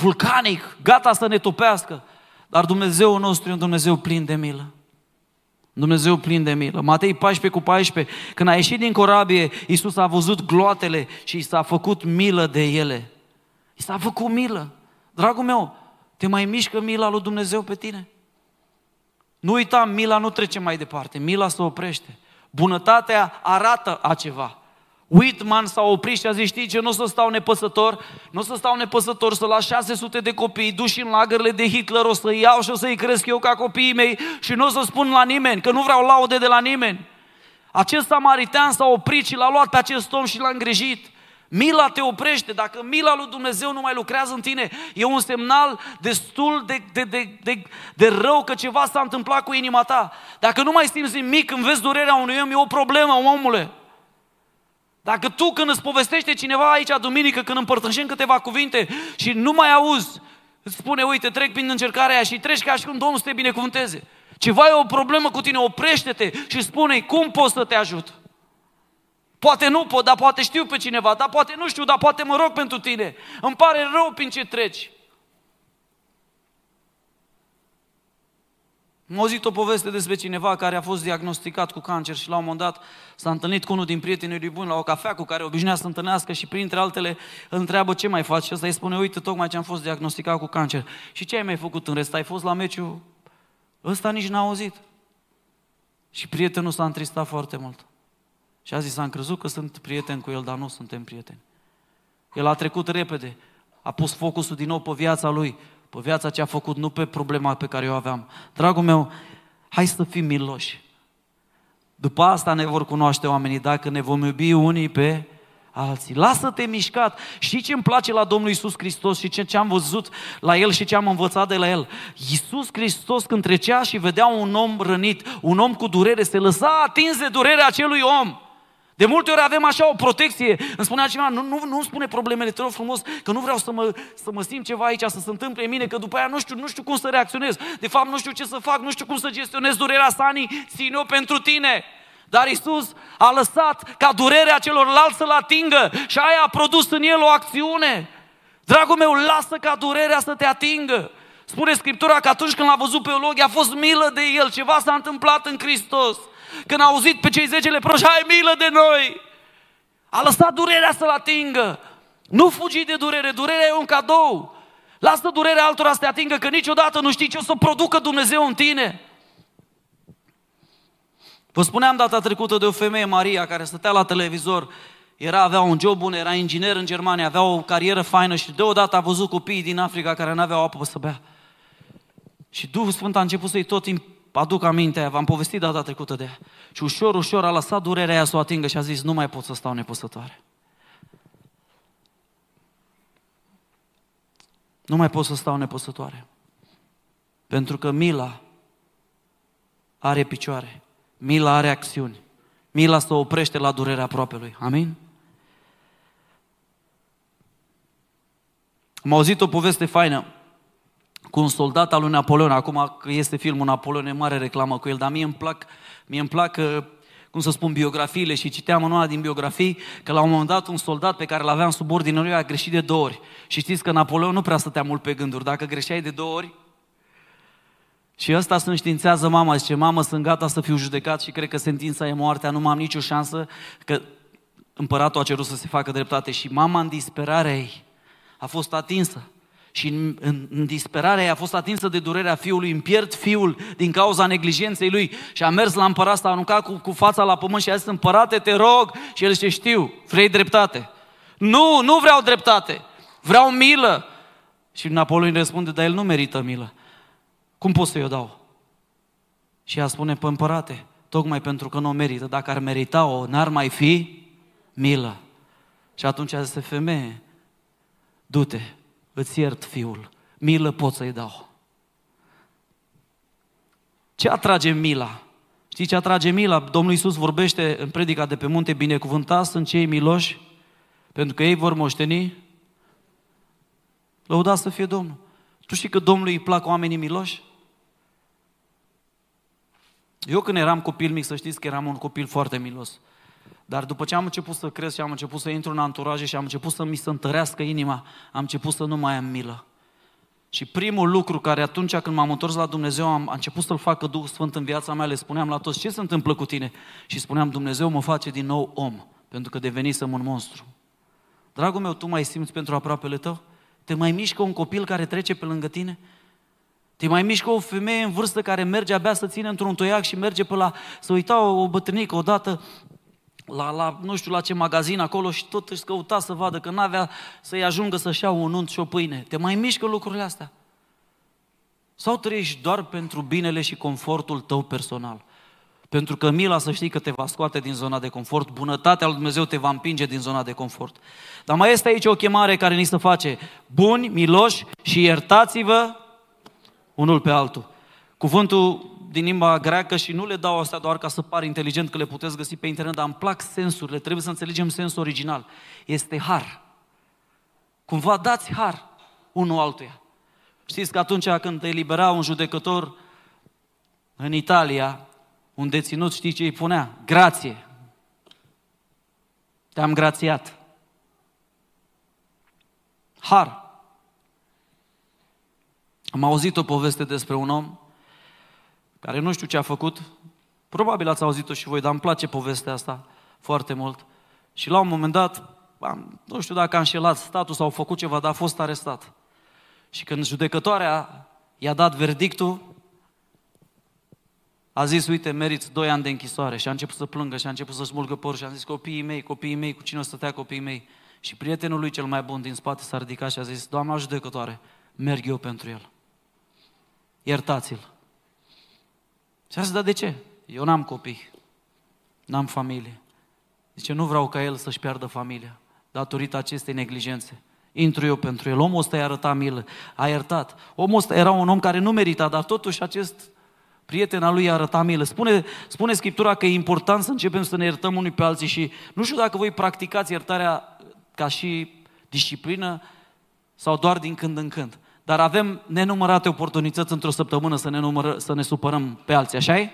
vulcanic, gata să ne topească. Dar Dumnezeul nostru e un Dumnezeu plin de milă. Dumnezeu plin de milă. Matei paisprezece cu paisprezece, când a ieșit din corabie, Iisus a văzut gloatele și i s-a făcut milă de ele. I s-a făcut milă. Dragul meu, te mai mișcă mila lui Dumnezeu pe tine? Nu uita, mila nu trece mai departe, mila se oprește. Bunătatea arată a ceva. Whitman s-a oprit și a zis, știi ce, nu o să stau nepăsător, nu o să stau nepăsător să las șase sute de copii duși în lagările de Hitler, o să-i iau și o să-i cresc eu ca copiii mei și nu o să spun la nimeni, că nu vreau laude de la nimeni. Acest samaritan s-a oprit și l-a luat pe acest om și l-a îngrijit. Mila te oprește, dacă mila lui Dumnezeu nu mai lucrează în tine, e un semnal destul de, de, de, de, de rău că ceva s-a întâmplat cu inima ta. Dacă nu mai simți nimic când vezi durerea unui om, e o problemă, omule. Dacă tu când îți povestește cineva aici duminică, când împărtășim câteva cuvinte și nu mai auzi, îți spune, uite, trec prin încercarea aia și treci ca și cum Domnul să te binecuvânteze. Ceva e o problemă cu tine, oprește-te și spune-i, cum pot să te ajut? Poate nu pot, dar poate știu pe cineva, dar poate nu știu, dar poate mă rog pentru tine. Îmi pare rău prin ce treci. Am auzit o poveste despre cineva care a fost diagnosticat cu cancer și la un moment dat s-a întâlnit cu unul din prietenii lui bun la o cafea cu care obișnuia să întâlnească și printre altele întreabă ce mai faci și ăsta îi spune, uite, tocmai ce am fost diagnosticat cu cancer. Și ce ai mai făcut în rest? Ai fost la meciul? Ăsta nici n-a auzit. Și prietenul s-a întristat foarte mult. Și a zis, am crezut că sunt prieten cu el, dar nu suntem prieteni. El a trecut repede, a pus focusul din nou pe viața lui, pe viața ce a făcut, nu pe problema pe care o aveam. Dragul meu, hai să fim miloși. După asta ne vor cunoaște oamenii, dacă ne vom iubi unii pe alții. Lasă-te mișcat. Știi ce îmi place la Domnul Iisus Hristos și ce am văzut la El și ce am învățat de la El? Iisus Hristos când trecea și vedea un om rănit, un om cu durere, se lăsa atins de durerea acelui om. De multe ori avem așa o protecție. Îmi spunea cineva, nu, nu, nu spune problemele, te rog frumos, că nu vreau să mă, să mă simt ceva aici, să se întâmple în mine, că după aia nu știu, nu știu cum să reacționez. De fapt, nu știu ce să fac, nu știu cum să gestionez durerea Sanii, țin eu pentru tine. Dar Iisus a lăsat ca durerea celorlalți să-L atingă și aia a produs în El o acțiune. Dragul meu, lasă ca durerea să te atingă. Spune Scriptura că atunci când l-a văzut pe Ologhi, a fost milă de El, ceva s-a întâmplat în Hristos. Când a auzit pe cei zece leproși, ai milă de noi! A lăsat durerea să-L atingă. Nu fugi de durere, durerea e un cadou. Lasă durerea altora să te atingă, că niciodată nu știi ce o să producă Dumnezeu în tine. Vă spuneam data trecută de o femeie, Maria, care stătea la televizor, era, avea un job bun, era inginer în Germania, avea o carieră faină și deodată a văzut copiii din Africa care n-aveau apă să bea. Și Duhul Sfânt a început să-i tot aduc aminte aia, v-am povestit data trecută de aia. Și ușor, ușor a lăsat durerea aia să o atingă și a zis, nu mai pot să stau nepăsătoare. Nu mai pot să stau nepăsătoare. Pentru că mila are picioare, mila are acțiuni, mila se oprește la durerea aproapelui. Amin? Am auzit o poveste faină cu un soldat al lui Napoleon. Acum că este filmul Napoleon, e mare reclamă cu el, dar mie îmi plac, mie îmi plac, cum să spun, biografiile și citeam în una din biografii că la un moment dat un soldat pe care l-aveam sub ordinea lui a greșit de două ori. Și știți că Napoleon nu prea stătea mult pe gânduri, dacă greșeai de două ori. Și ăsta se înștiințează mama, zice, mamă, sunt gata să fiu judecat și cred că sentința e moartea, nu am nicio șansă, că împăratul a cerut să se facă dreptate. Și mama în disperarea ei a fost atinsă. Și în, în, în disperarea ei a fost atinsă de durerea fiului, îmi pierd fiul din cauza neglijenței lui. Și a mers la împărat, s-a aruncat cu, cu fața la pământ și a zis, împărate, te rog. Și el zice, știu, vrei dreptate? Nu, nu vreau dreptate, vreau milă. Și Napoleon îi răspunde, dar el nu merită milă. Cum pot să-i o dau? Și ea spune, păi împărate, tocmai pentru că nu o merită, dacă ar merita-o, n-ar mai fi milă. Și atunci a zis, femeie, du-te, îți iert fiul, milă pot să-i dau. Ce atrage mila? Știi ce atrage mila? Domnul Iisus vorbește în predica de pe munte, binecuvântați sunt cei miloși, pentru că ei vor moșteni. Lăudați să fie Domnul. Tu știi că Domnului îi plac oamenii miloși? Eu când eram copil mic, să știți că eram un copil foarte milos. Dar după ce am început să cresc și am început să intru în anturaje și am început să mi se întărească inima, am început să nu mai am milă. Și primul lucru care atunci când m-am întors la Dumnezeu, am început să-L facă Duhul Sfânt în viața mea, le spuneam la toți, ce se întâmplă cu tine? Și spuneam, Dumnezeu mă face din nou om, pentru că devenisem un monstru. Dragul meu, tu mai simți pentru aproapele tău? Te mai mișcă un copil care trece pe lângă tine? Te mai mișcă o femeie în vârstă care merge abia să ține într-un toiac și merge pe la... Să uita o, o bătrânică odată... la, la nu știu la ce magazin acolo și tot își căuta să vadă că n-avea să-i ajungă să-și ia un unt și o pâine. Te mai mișcă lucrurile astea? Sau trăiești doar pentru binele și confortul tău personal? Pentru că mila, să știi că te va scoate din zona de confort, bunătatea lui Dumnezeu te va împinge din zona de confort. Dar mai este aici o chemare care ni se face: buni, miloși și iertați-vă unul pe altul. Cuvântul din limba greacă, și nu le dau asta doar ca să par inteligent, că le puteți găsi pe internet, dar îmi plac sensurile, trebuie să înțelegem sensul original. Este har. Cumva dați har unul altuia. Știți că atunci când elibera un judecător în Italia, un deținut, știi ce îi punea? Grație. Te-am grațiat. Har. Am auzit o poveste despre un om care nu știu ce a făcut, probabil ați auzit-o și voi, dar îmi place povestea asta foarte mult. Și la un moment dat, nu știu dacă a înșelat statul sau a făcut ceva, dar a fost arestat. Și când judecătoarea i-a dat verdictul, a zis: uite, meriți doi ani de închisoare. Și a început să plângă și a început să smulgă părul și a zis: copiii mei, copiii mei, cu cine o stătea copiii mei? Și prietenul lui cel mai bun din spate s-a ridicat și a zis: doamna judecătoare, merg eu pentru el. Iertați-l. Și a zis: dar de ce? Eu n-am copii, n-am familie. Zice: nu vreau ca el să-și piardă familia datorită acestei neglijențe. Intru eu pentru el. Omul ăsta i-a arătat milă, a iertat. Omul ăsta era un om care nu merita, dar totuși acest prieten al lui i-a arătat milă. Spune, spune Scriptura că e important să începem să ne iertăm unii pe alții și nu știu dacă voi practicați iertarea ca și disciplină sau doar din când în când. Dar avem nenumărate oportunități într-o săptămână să ne, numără, să ne supărăm pe alții, așa-i?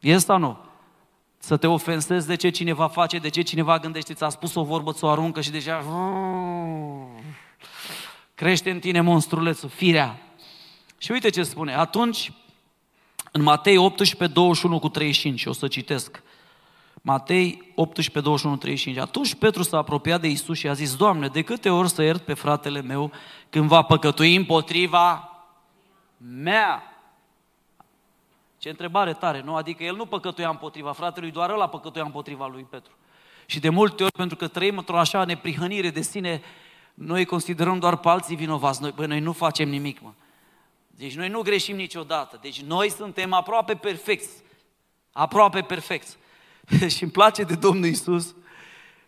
E sau nu? Să te ofensezi de ce cineva face, de ce cineva gândește, ți-a spus o vorbă, ți-o aruncă și deja crește în tine monstrulețul, firea. Și uite ce spune, atunci, în Matei optsprezece, douăzeci și unu cu treizeci și cinci, o să citesc. Matei optsprezece, douăzeci și unu, treizeci și cinci. Atunci Petru s-a apropiat de Iisus și a zis: Doamne, de câte ori să iert pe fratele meu când va păcătui împotriva mea? Ce întrebare tare, nu? Adică el nu păcătuia împotriva fratelui, doar ăla păcătuia împotriva lui Petru. Și de multe ori, pentru că trăim într-o așa neprihănire de sine, noi considerăm doar pe alții vinovați. Noi, bă, noi nu facem nimic, mă. Deci noi nu greșim niciodată. Deci noi suntem aproape perfecți. Aproape perfecți. Și îmi place de Domnul Iisus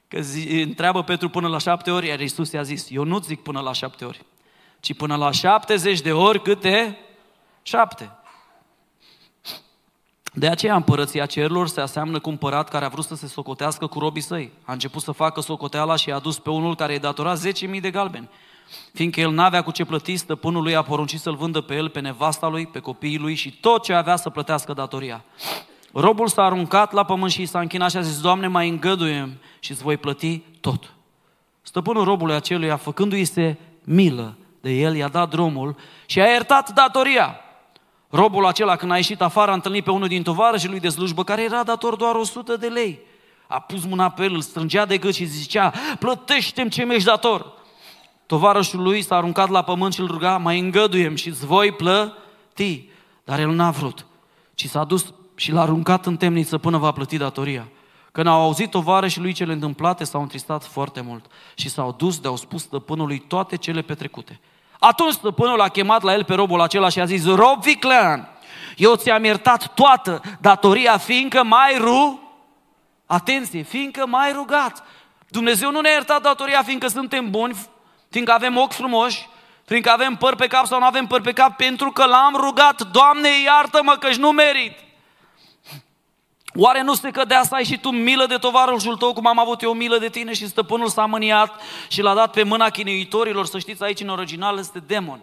că zi, întreabă Petru până la șapte ori, iar Iisus i-a zis: eu nu zic până la șapte ori, ci până la șaptezeci de ori câte? Șapte. De aceea împărăția cerurilor se aseamnă cu un împărat care a vrut să se socotească cu robii săi. A început să facă socoteala și a adus pe unul care i-a datorat zece mii de galbeni. Fiindcă el n-avea cu ce plăti, stăpânul lui a poruncit să-l vândă pe el, pe nevasta lui, pe copiii lui și tot ce avea să plătească datoria. Robul s-a aruncat la pământ și s-a închinat și a zis: Doamne, mai îngăduie-mi și îți voi plăti tot. Stăpânul robului aceluia, făcându-i se milă de el, i-a dat drumul și a iertat datoria. Robul acela, când a ieșit afară, a întâlnit pe unul din tovarășii lui de slujbă, care era dator doar o sută de lei. A pus mâna pe el, îl strângea de gât și zicea: plătește-mi ce mi-ești dator. Tovarășul lui s-a aruncat la pământ și îl ruga: mai îngăduie-mi și îți voi plăti. Dar el n-a vrut, ci s-a dus și l-a aruncat în temniță până va plăti datoria. Când au auzit tovarășii lui cele întâmplate, s-au întristat foarte mult și s-au dus de-au spus stăpânului toate cele petrecute. Atunci stăpânul a chemat la el pe robul acela și a zis: rob viclean, eu ți-am iertat toată datoria, fiindcă mai ru... Atenție, fiindcă mai rugat. Dumnezeu nu ne-a iertat datoria fiindcă suntem buni, fiindcă avem ochi frumoși, fiindcă avem păr pe cap sau nu avem păr pe cap, pentru că l-am rugat: Doamne, iartă-mă că-și nu merit. Oare nu se cădea să ai și tu milă de tovarășul tău, cum am avut eu milă de tine? Și stăpânul s-a mâniat și l-a dat pe mâna chinuitorilor. Să știți, aici în original este demon.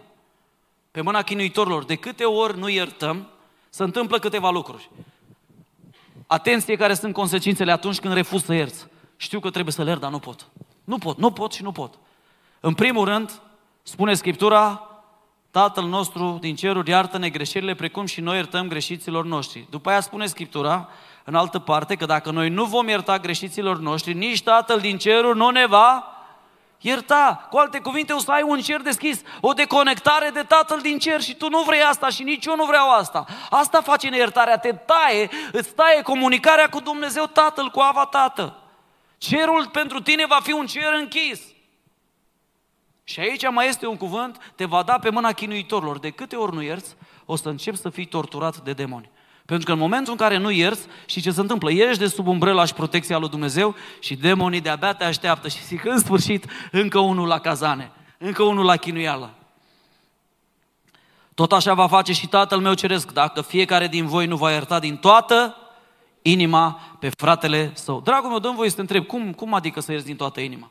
Pe mâna chinuitorilor. De câte ori nu iertăm, se întâmplă câteva lucruri. Atenție care sunt consecințele atunci când refuz să ierți. Știu că trebuie să le iert, dar nu pot. Nu pot, nu pot și nu pot. În primul rând, spune Scriptura: Tatăl nostru din ceruri, iartă-ne greșelile precum și noi iertăm greșiților noștri. După aia spune Scriptura, în altă parte, că dacă noi nu vom ierta greșiților noștri, nici Tatăl din ceruri nu ne va ierta. Cu alte cuvinte, o să ai un cer deschis, o deconectare de Tatăl din cer și tu nu vrei asta și nici eu nu vreau asta. Asta face neiertarea, te taie, îți taie comunicarea cu Dumnezeu Tatăl, cu Ava Tată. Cerul pentru tine va fi un cer închis. Și aici mai este un cuvânt, te va da pe mâna chinuitorilor. De câte ori nu ierți, o să începi să fii torturat de demoni. Pentru că în momentul în care nu ierți, știi ce se întâmplă? Ieși de sub umbrela și protecția lui Dumnezeu și demonii de-abia te așteaptă și zic, în sfârșit, încă unul la cazane, încă unul la chinuială. Tot așa va face și Tatăl meu ceresc, dacă fiecare din voi nu va ierta din toată inima pe fratele său. Dragul meu, dă-mi voie să te întreb, cum, cum adică să ierți din toată inima?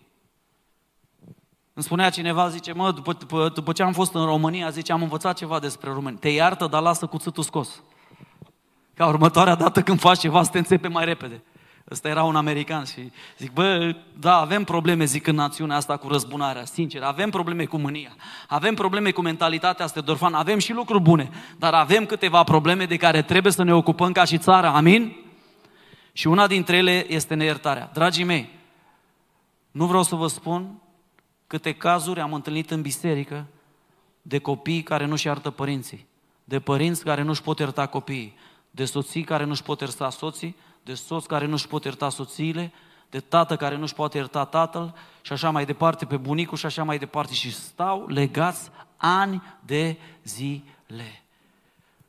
Îmi spunea cineva, zice, mă, după, după, după ce am fost în România, zice, am învățat ceva despre români. Te iartă, dar lasă cuțitul scos. Ca următoarea dată când faci ceva să te înțepe mai repede. Ăsta era un american și zic, bă, da, avem probleme, zic, în națiunea asta cu răzbunarea, sincer, avem probleme cu mânia, avem probleme cu mentalitatea stedorfană, avem și lucruri bune, dar avem câteva probleme de care trebuie să ne ocupăm ca și țară, amin? Și una dintre ele este neiertarea. Dragii mei, nu vreau să vă spun câte cazuri am întâlnit în biserică de copii care nu-și iartă părinții, de părinți care nu-și pot ierta copiii, de soții care nu-și pot ierta soții, de soți care nu-și pot ierta soțiile, de tată care nu-și poate ierta tatăl și așa mai departe, pe bunicul și așa mai departe. Și stau legați ani de zile.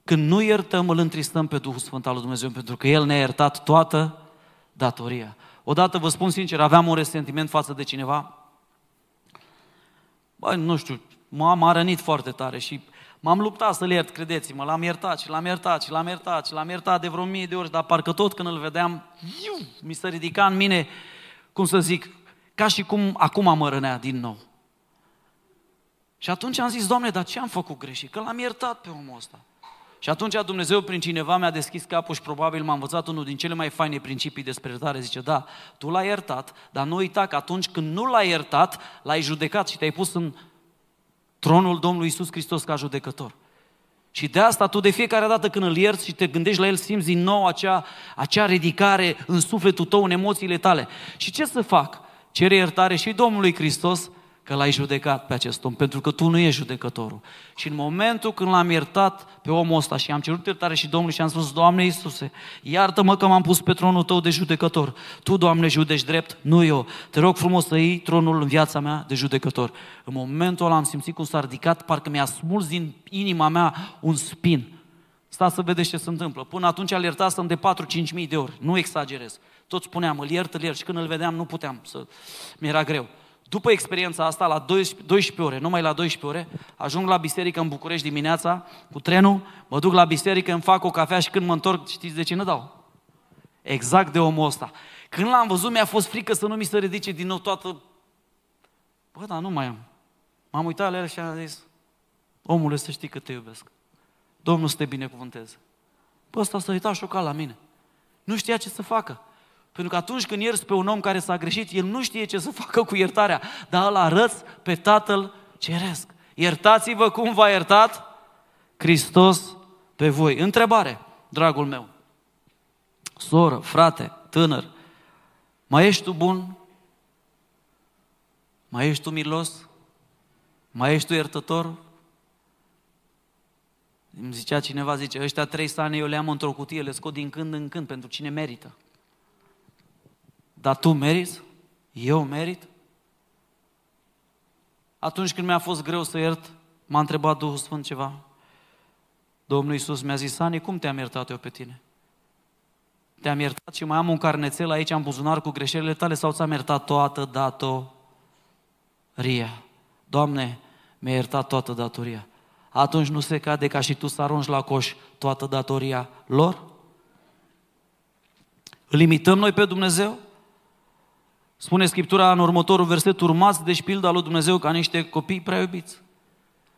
Când nu iertăm, îl întristăm pe Duhul Sfânt al lui Dumnezeu, pentru că El ne-a iertat toată datoria. Odată vă spun sincer, aveam un resentiment față de cineva. Băi, nu știu, m-a, m-a rănit foarte tare și m-am luptat să-l iert, credeți-mă, l-am iertat și l-am iertat și l-am iertat și l-am iertat de vreo mie de ori, dar parcă tot când îl vedeam, iu, mi se ridica în mine, cum să zic, ca și cum acum mă rănea din nou. Și atunci am zis, Doamne, dar ce am făcut greșit? Că l-am iertat pe omul ăsta. Și atunci Dumnezeu prin cineva mi-a deschis capul și probabil m-a învățat unul din cele mai faine principii despre iertare. Zice, da, tu l-ai iertat, dar nu uita că atunci când nu l-ai iertat, l-ai judecat și te-ai pus în tronul Domnului Iisus Hristos ca judecător. Și de asta tu de fiecare dată când îl ierți și te gândești la el, simți din nou acea, acea ridicare în sufletul tău, în emoțiile tale. Și ce să fac? Cere iertare și Domnului Hristos că l-ai judecat pe acest om, pentru că tu nu ești judecătorul. Și în momentul când l-am iertat pe omul ăsta și am cerut iertare și Domnului și am spus, Doamne Iisuse, iartă-mă că m-am pus pe tronul tău de judecător. Tu, Doamne, judeci drept, nu eu. Te rog frumos să iei tronul în viața mea de judecător. În momentul ăla am simțit cum s-a ridicat, parcă mi-a smuls din inima mea un spin. Stați să vedeți ce se întâmplă. Până atunci îl iertasem de patru-cinci mii de ori, nu exagerez. Tot spuneam, îl iert, îl iert și când îl vedeam nu puteam, să... mi-era greu. După experiența asta, la douăsprezece ore, numai la douăsprezece ore, ajung la biserică în București dimineața cu trenul, mă duc la biserică, îmi fac o cafea și când mă întorc, știți de cine dau? Exact de omul ăsta. Când l-am văzut, mi-a fost frică să nu mi se ridice din nou toată... Bă, dar nu mai am. M-am uitat la el și am zis, omule, să știi că te iubesc. Domnul să te binecuvânteze. Bă, ăsta s-a uitat șocat la mine. Nu știa ce să facă. Pentru că atunci când ierți pe un om care s-a greșit, el nu știe ce să facă cu iertarea, dar îl arăți pe Tatăl Ceresc. Iertați-vă cum v-a iertat Hristos pe voi. Întrebare, dragul meu, soră, frate, tânăr, mai ești tu bun? Mai ești tu milos? Mai ești tu iertător? Îmi zicea cineva, zice, ăștia trei sane eu le am într-o cutie, le scot din când în când, pentru cine merită. Dar tu meriți? Eu merit? Atunci când mi-a fost greu să iert, m-a întrebat Duhul Sfânt ceva. Domnul Iisus mi-a zis, Ani, cum te-am iertat eu pe tine? Te-am iertat și mai am un carnețel aici în buzunar cu greșelile tale sau ți-am iertat toată datoria? Doamne, mi-a iertat toată datoria. Atunci nu se cade ca și tu să arunci la coș toată datoria lor? Îl imităm noi pe Dumnezeu? Spune Scriptura în următorul verset, urmați de pilda lui Dumnezeu ca niște copii prea iubiți.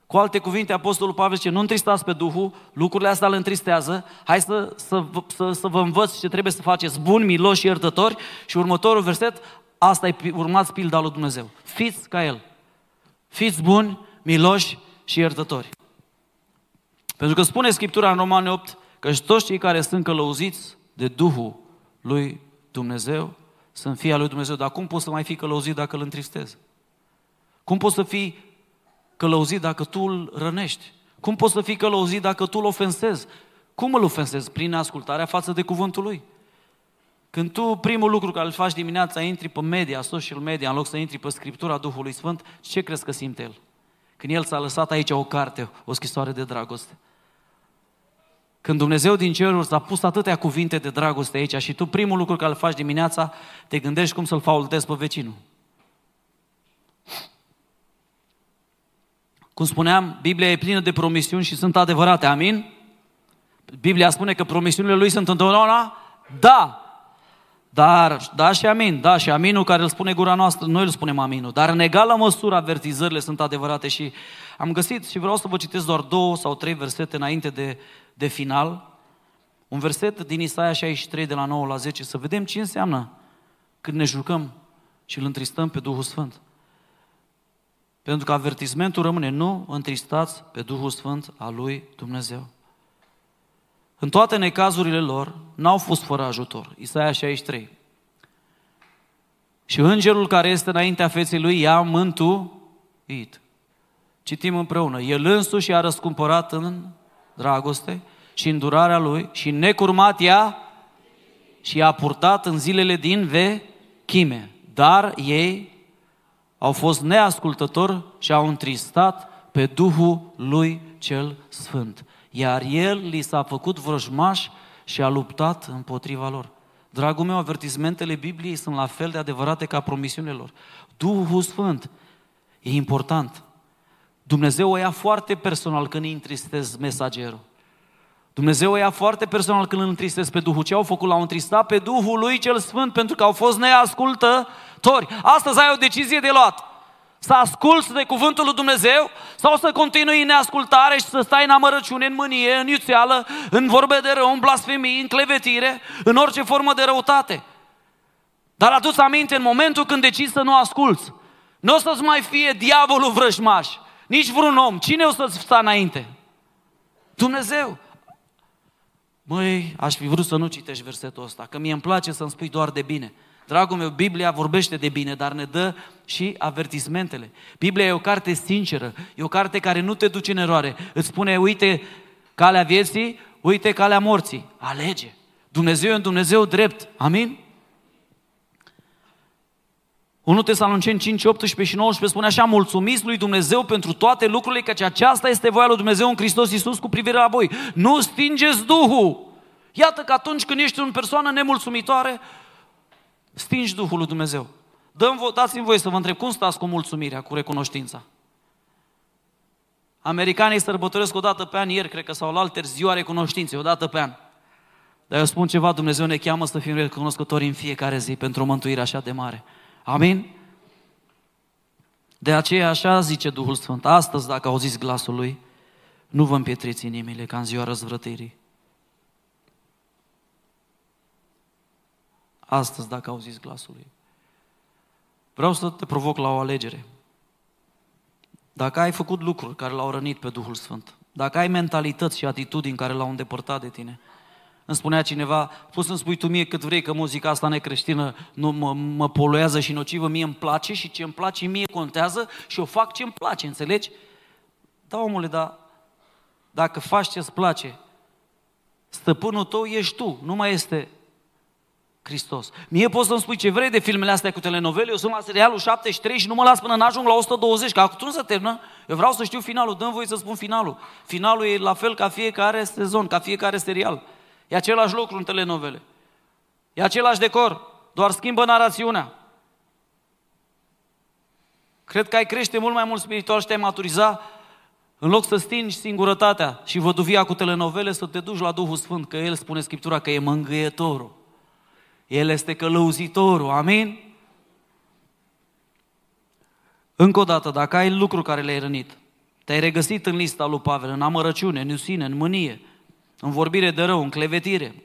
Cu alte cuvinte, Apostolul Pavel zice, nu întristați pe Duhul, lucrurile astea îl întristează, hai să, să, să, să vă învăț ce trebuie să faceți, buni, miloși și iertători. Și următorul verset, asta e, urmați pilda lui Dumnezeu. Fiți ca El. Fiți buni, miloși și iertători. Pentru că spune Scriptura în Romani opt, că și toți cei care sunt călăuziți de Duhul lui Dumnezeu, sunt fii al lui Dumnezeu, dar cum poți să mai fii călăuzit dacă îl întristezi? Cum poți să fii călăuzit dacă tu îl rănești? Cum poți să fii călăuzit dacă tu îl ofensezi? Cum îl ofensezi? Prin ascultarea față de cuvântul lui. Când tu primul lucru care îl faci dimineața, intri pe media, social media, în loc să intri pe Scriptura Duhului Sfânt, ce crezi că simte el? Când el s-a lăsat aici o carte, o scrisoare de dragoste. Când Dumnezeu din ceruri s-a pus atâtea cuvinte de dragoste aici și tu primul lucru care îl faci dimineața, te gândești cum să-l faultezi pe vecinul. Cum spuneam, Biblia e plină de promisiuni și sunt adevărate, amin? Biblia spune că promisiunile lui sunt întotdeauna da. Dar, da și amin, da și aminul care îl spune gura noastră, noi îl spunem aminul. Dar în egală măsură avertizările sunt adevărate și am găsit și vreau să vă citesc doar două sau trei versete înainte de, de final. Un verset din Isaia șaizeci și trei de la nouă la zece, să vedem ce înseamnă când ne jucăm și îl întristăm pe Duhul Sfânt. Pentru că avertismentul rămâne, nu întristați pe Duhul Sfânt al lui Dumnezeu. În toate necazurile lor, n-au fost fără ajutor. Isaia șaizeci și trei. Și îngerul care este înaintea feței lui i-a mântuit. Citim împreună. El însuși i-a răscumpărat în dragoste și în durarea lui și necurmat i-a și i-a purtat în zilele din vechime. Dar ei au fost neascultători și au întristat pe Duhul lui cel Sfânt. Iar el li s-a făcut vrăjmaș și a luptat împotriva lor. Dragul meu, avertismentele Bibliei sunt la fel de adevărate ca promisiunile lor. Duhul Sfânt e important. Dumnezeu o ia foarte personal când îi întristez mesagerul. Dumnezeu o ia foarte personal când îl întristez pe Duhul. Ce au făcut? L-au întristat pe Duhul lui cel Sfânt pentru că au fost neascultători. Astăzi ai o decizie de luat. Să asculți de cuvântul lui Dumnezeu sau să continui în neascultare și să stai în amărăciune, în mânie, în iuțeală, în vorbe de rău, în blasfemii, în clevetire, în orice formă de răutate. Dar adu-ți aminte, în momentul când decizi să nu asculți, nu o să-ți mai fie diavolul vrăjmaș, nici vreun om. Cine o să-ți sta înainte? Dumnezeu. Măi, aș fi vrut să nu citești versetul ăsta, că mie îmi place să-mi spui doar de bine. Dragul meu, Biblia vorbește de bine, dar ne dă și avertismentele. Biblia e o carte sinceră, e o carte care nu te duce în eroare. Îți spune, uite calea vieții, uite calea morții. Alege. Dumnezeu e un Dumnezeu drept. Amin? întâi Tesaloniceni cinci, optsprezece și nouăsprezece spune așa, mulțumiți lui Dumnezeu pentru toate lucrurile, căci aceasta este voia lui Dumnezeu în Hristos Iisus cu privire la voi. Nu stingeți Duhul. Iată că atunci când ești o persoană nemulțumitoare, stingi Duhul lui Dumnezeu. Dă-mi, dați-mi voie să vă întreb, cum stați cu mulțumirea, cu recunoștința? Americanii sărbătoresc o dată pe an, ieri, cred că, sau la alter, ziua recunoștinței, o dată pe an. Dar eu spun ceva, Dumnezeu ne cheamă să fim recunoscători în fiecare zi pentru o mântuire așa de mare. Amin? De aceea așa zice Duhul Sfânt, astăzi dacă auziți glasul lui, nu vă împietriți inimile ca în ziua răzvrătirii. Astăzi, dacă auziți glasul lui. Vreau să te provoc la o alegere. Dacă ai făcut lucruri care l-au rănit pe Duhul Sfânt, dacă ai mentalități și atitudini care l-au îndepărtat de tine, îmi spunea cineva, poți să-mi spui tu mie cât vrei că muzica asta necreștină nu mă, mă poluează și nocivă, mie îmi place și ce îmi place mie contează și o fac ce îmi place, înțelegi? Da, omule, dar dacă faci ce-ți place, stăpânul tău ești tu, nu mai este Hristos. Mie poți să-mi spui ce vrei de filmele astea cu telenovele, eu sunt la serialul șaptezeci și trei și nu mă las până n-ajung la o sută douăzeci, că acum să termină, eu vreau să știu finalul, dă-mi voie să spun finalul. Finalul e la fel ca fiecare sezon, ca fiecare serial. E același lucru în telenovele. E același decor, doar schimbă narațiunea. Cred că ai crește mult mai mult spiritual și te-ai maturiza, în loc să stingi singurătatea și văduvia cu telenovele, să te duci la Duhul Sfânt, că El spune Scriptura că e mângâietorul. El este călăuzitorul, amin? Încă o dată, dacă ai lucruri care le-ai rănit, te-ai regăsit în lista lui Pavel, în amărăciune, în iusine, în mânie, în vorbire de rău, în clevetire,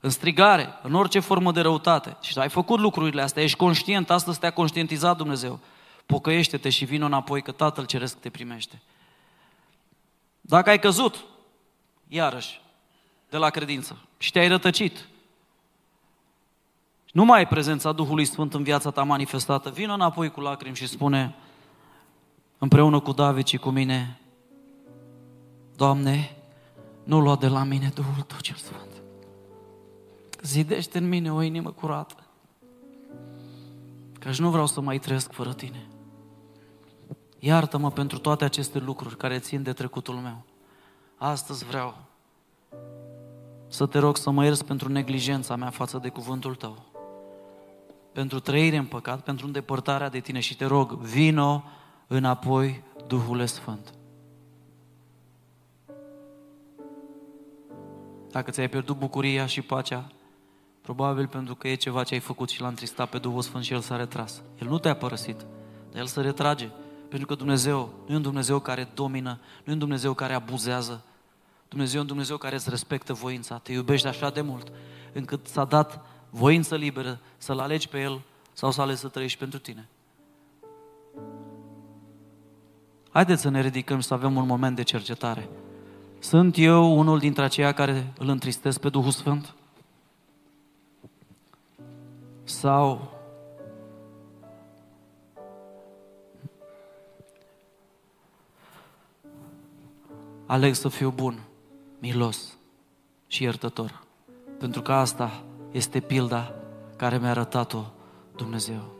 în strigare, în orice formă de răutate, și ai făcut lucrurile astea, ești conștient, astăzi te-a conștientizat Dumnezeu, pocăiește-te și vino înapoi că Tatăl Ceresc te primește. Dacă ai căzut, iarăși, de la credință, și te-ai rătăcit, nu mai ai prezența Duhului Sfânt în viața ta manifestată, vină înapoi cu lacrimi și spune împreună cu David și cu mine: Doamne, nu lua de la mine Duhul Tău cel Sfânt. Zidește în mine o inimă curată, căci nu vreau să mai trăiesc fără Tine. Iartă-mă pentru toate aceste lucruri care țin de trecutul meu. Astăzi vreau să Te rog să mă ierți pentru neglijența mea față de cuvântul Tău, pentru trăire în păcat, pentru îndepărtarea de Tine și Te rog, vino înapoi, Duhule Sfânt. Dacă ți-ai pierdut bucuria și pacea, probabil pentru că e ceva ce ai făcut și L-a întristat pe Duhul Sfânt și El s-a retras. El nu te-a părăsit, dar El se retrage, pentru că Dumnezeu nu e un Dumnezeu care domină, nu e un Dumnezeu care abuzează. Dumnezeu e un Dumnezeu care îți respectă voința, te iubește așa de mult, încât s-a dat voință liberă să-L alegi pe El sau să alegi să trăiești pentru tine. Haideți să ne ridicăm și să avem un moment de cercetare. Sunt eu unul dintre aceia care îl întristesc pe Duhul Sfânt? Sau aleg să fiu bun, milos și iertător, pentru că asta este pilda care mi-a arătat-o Dumnezeu.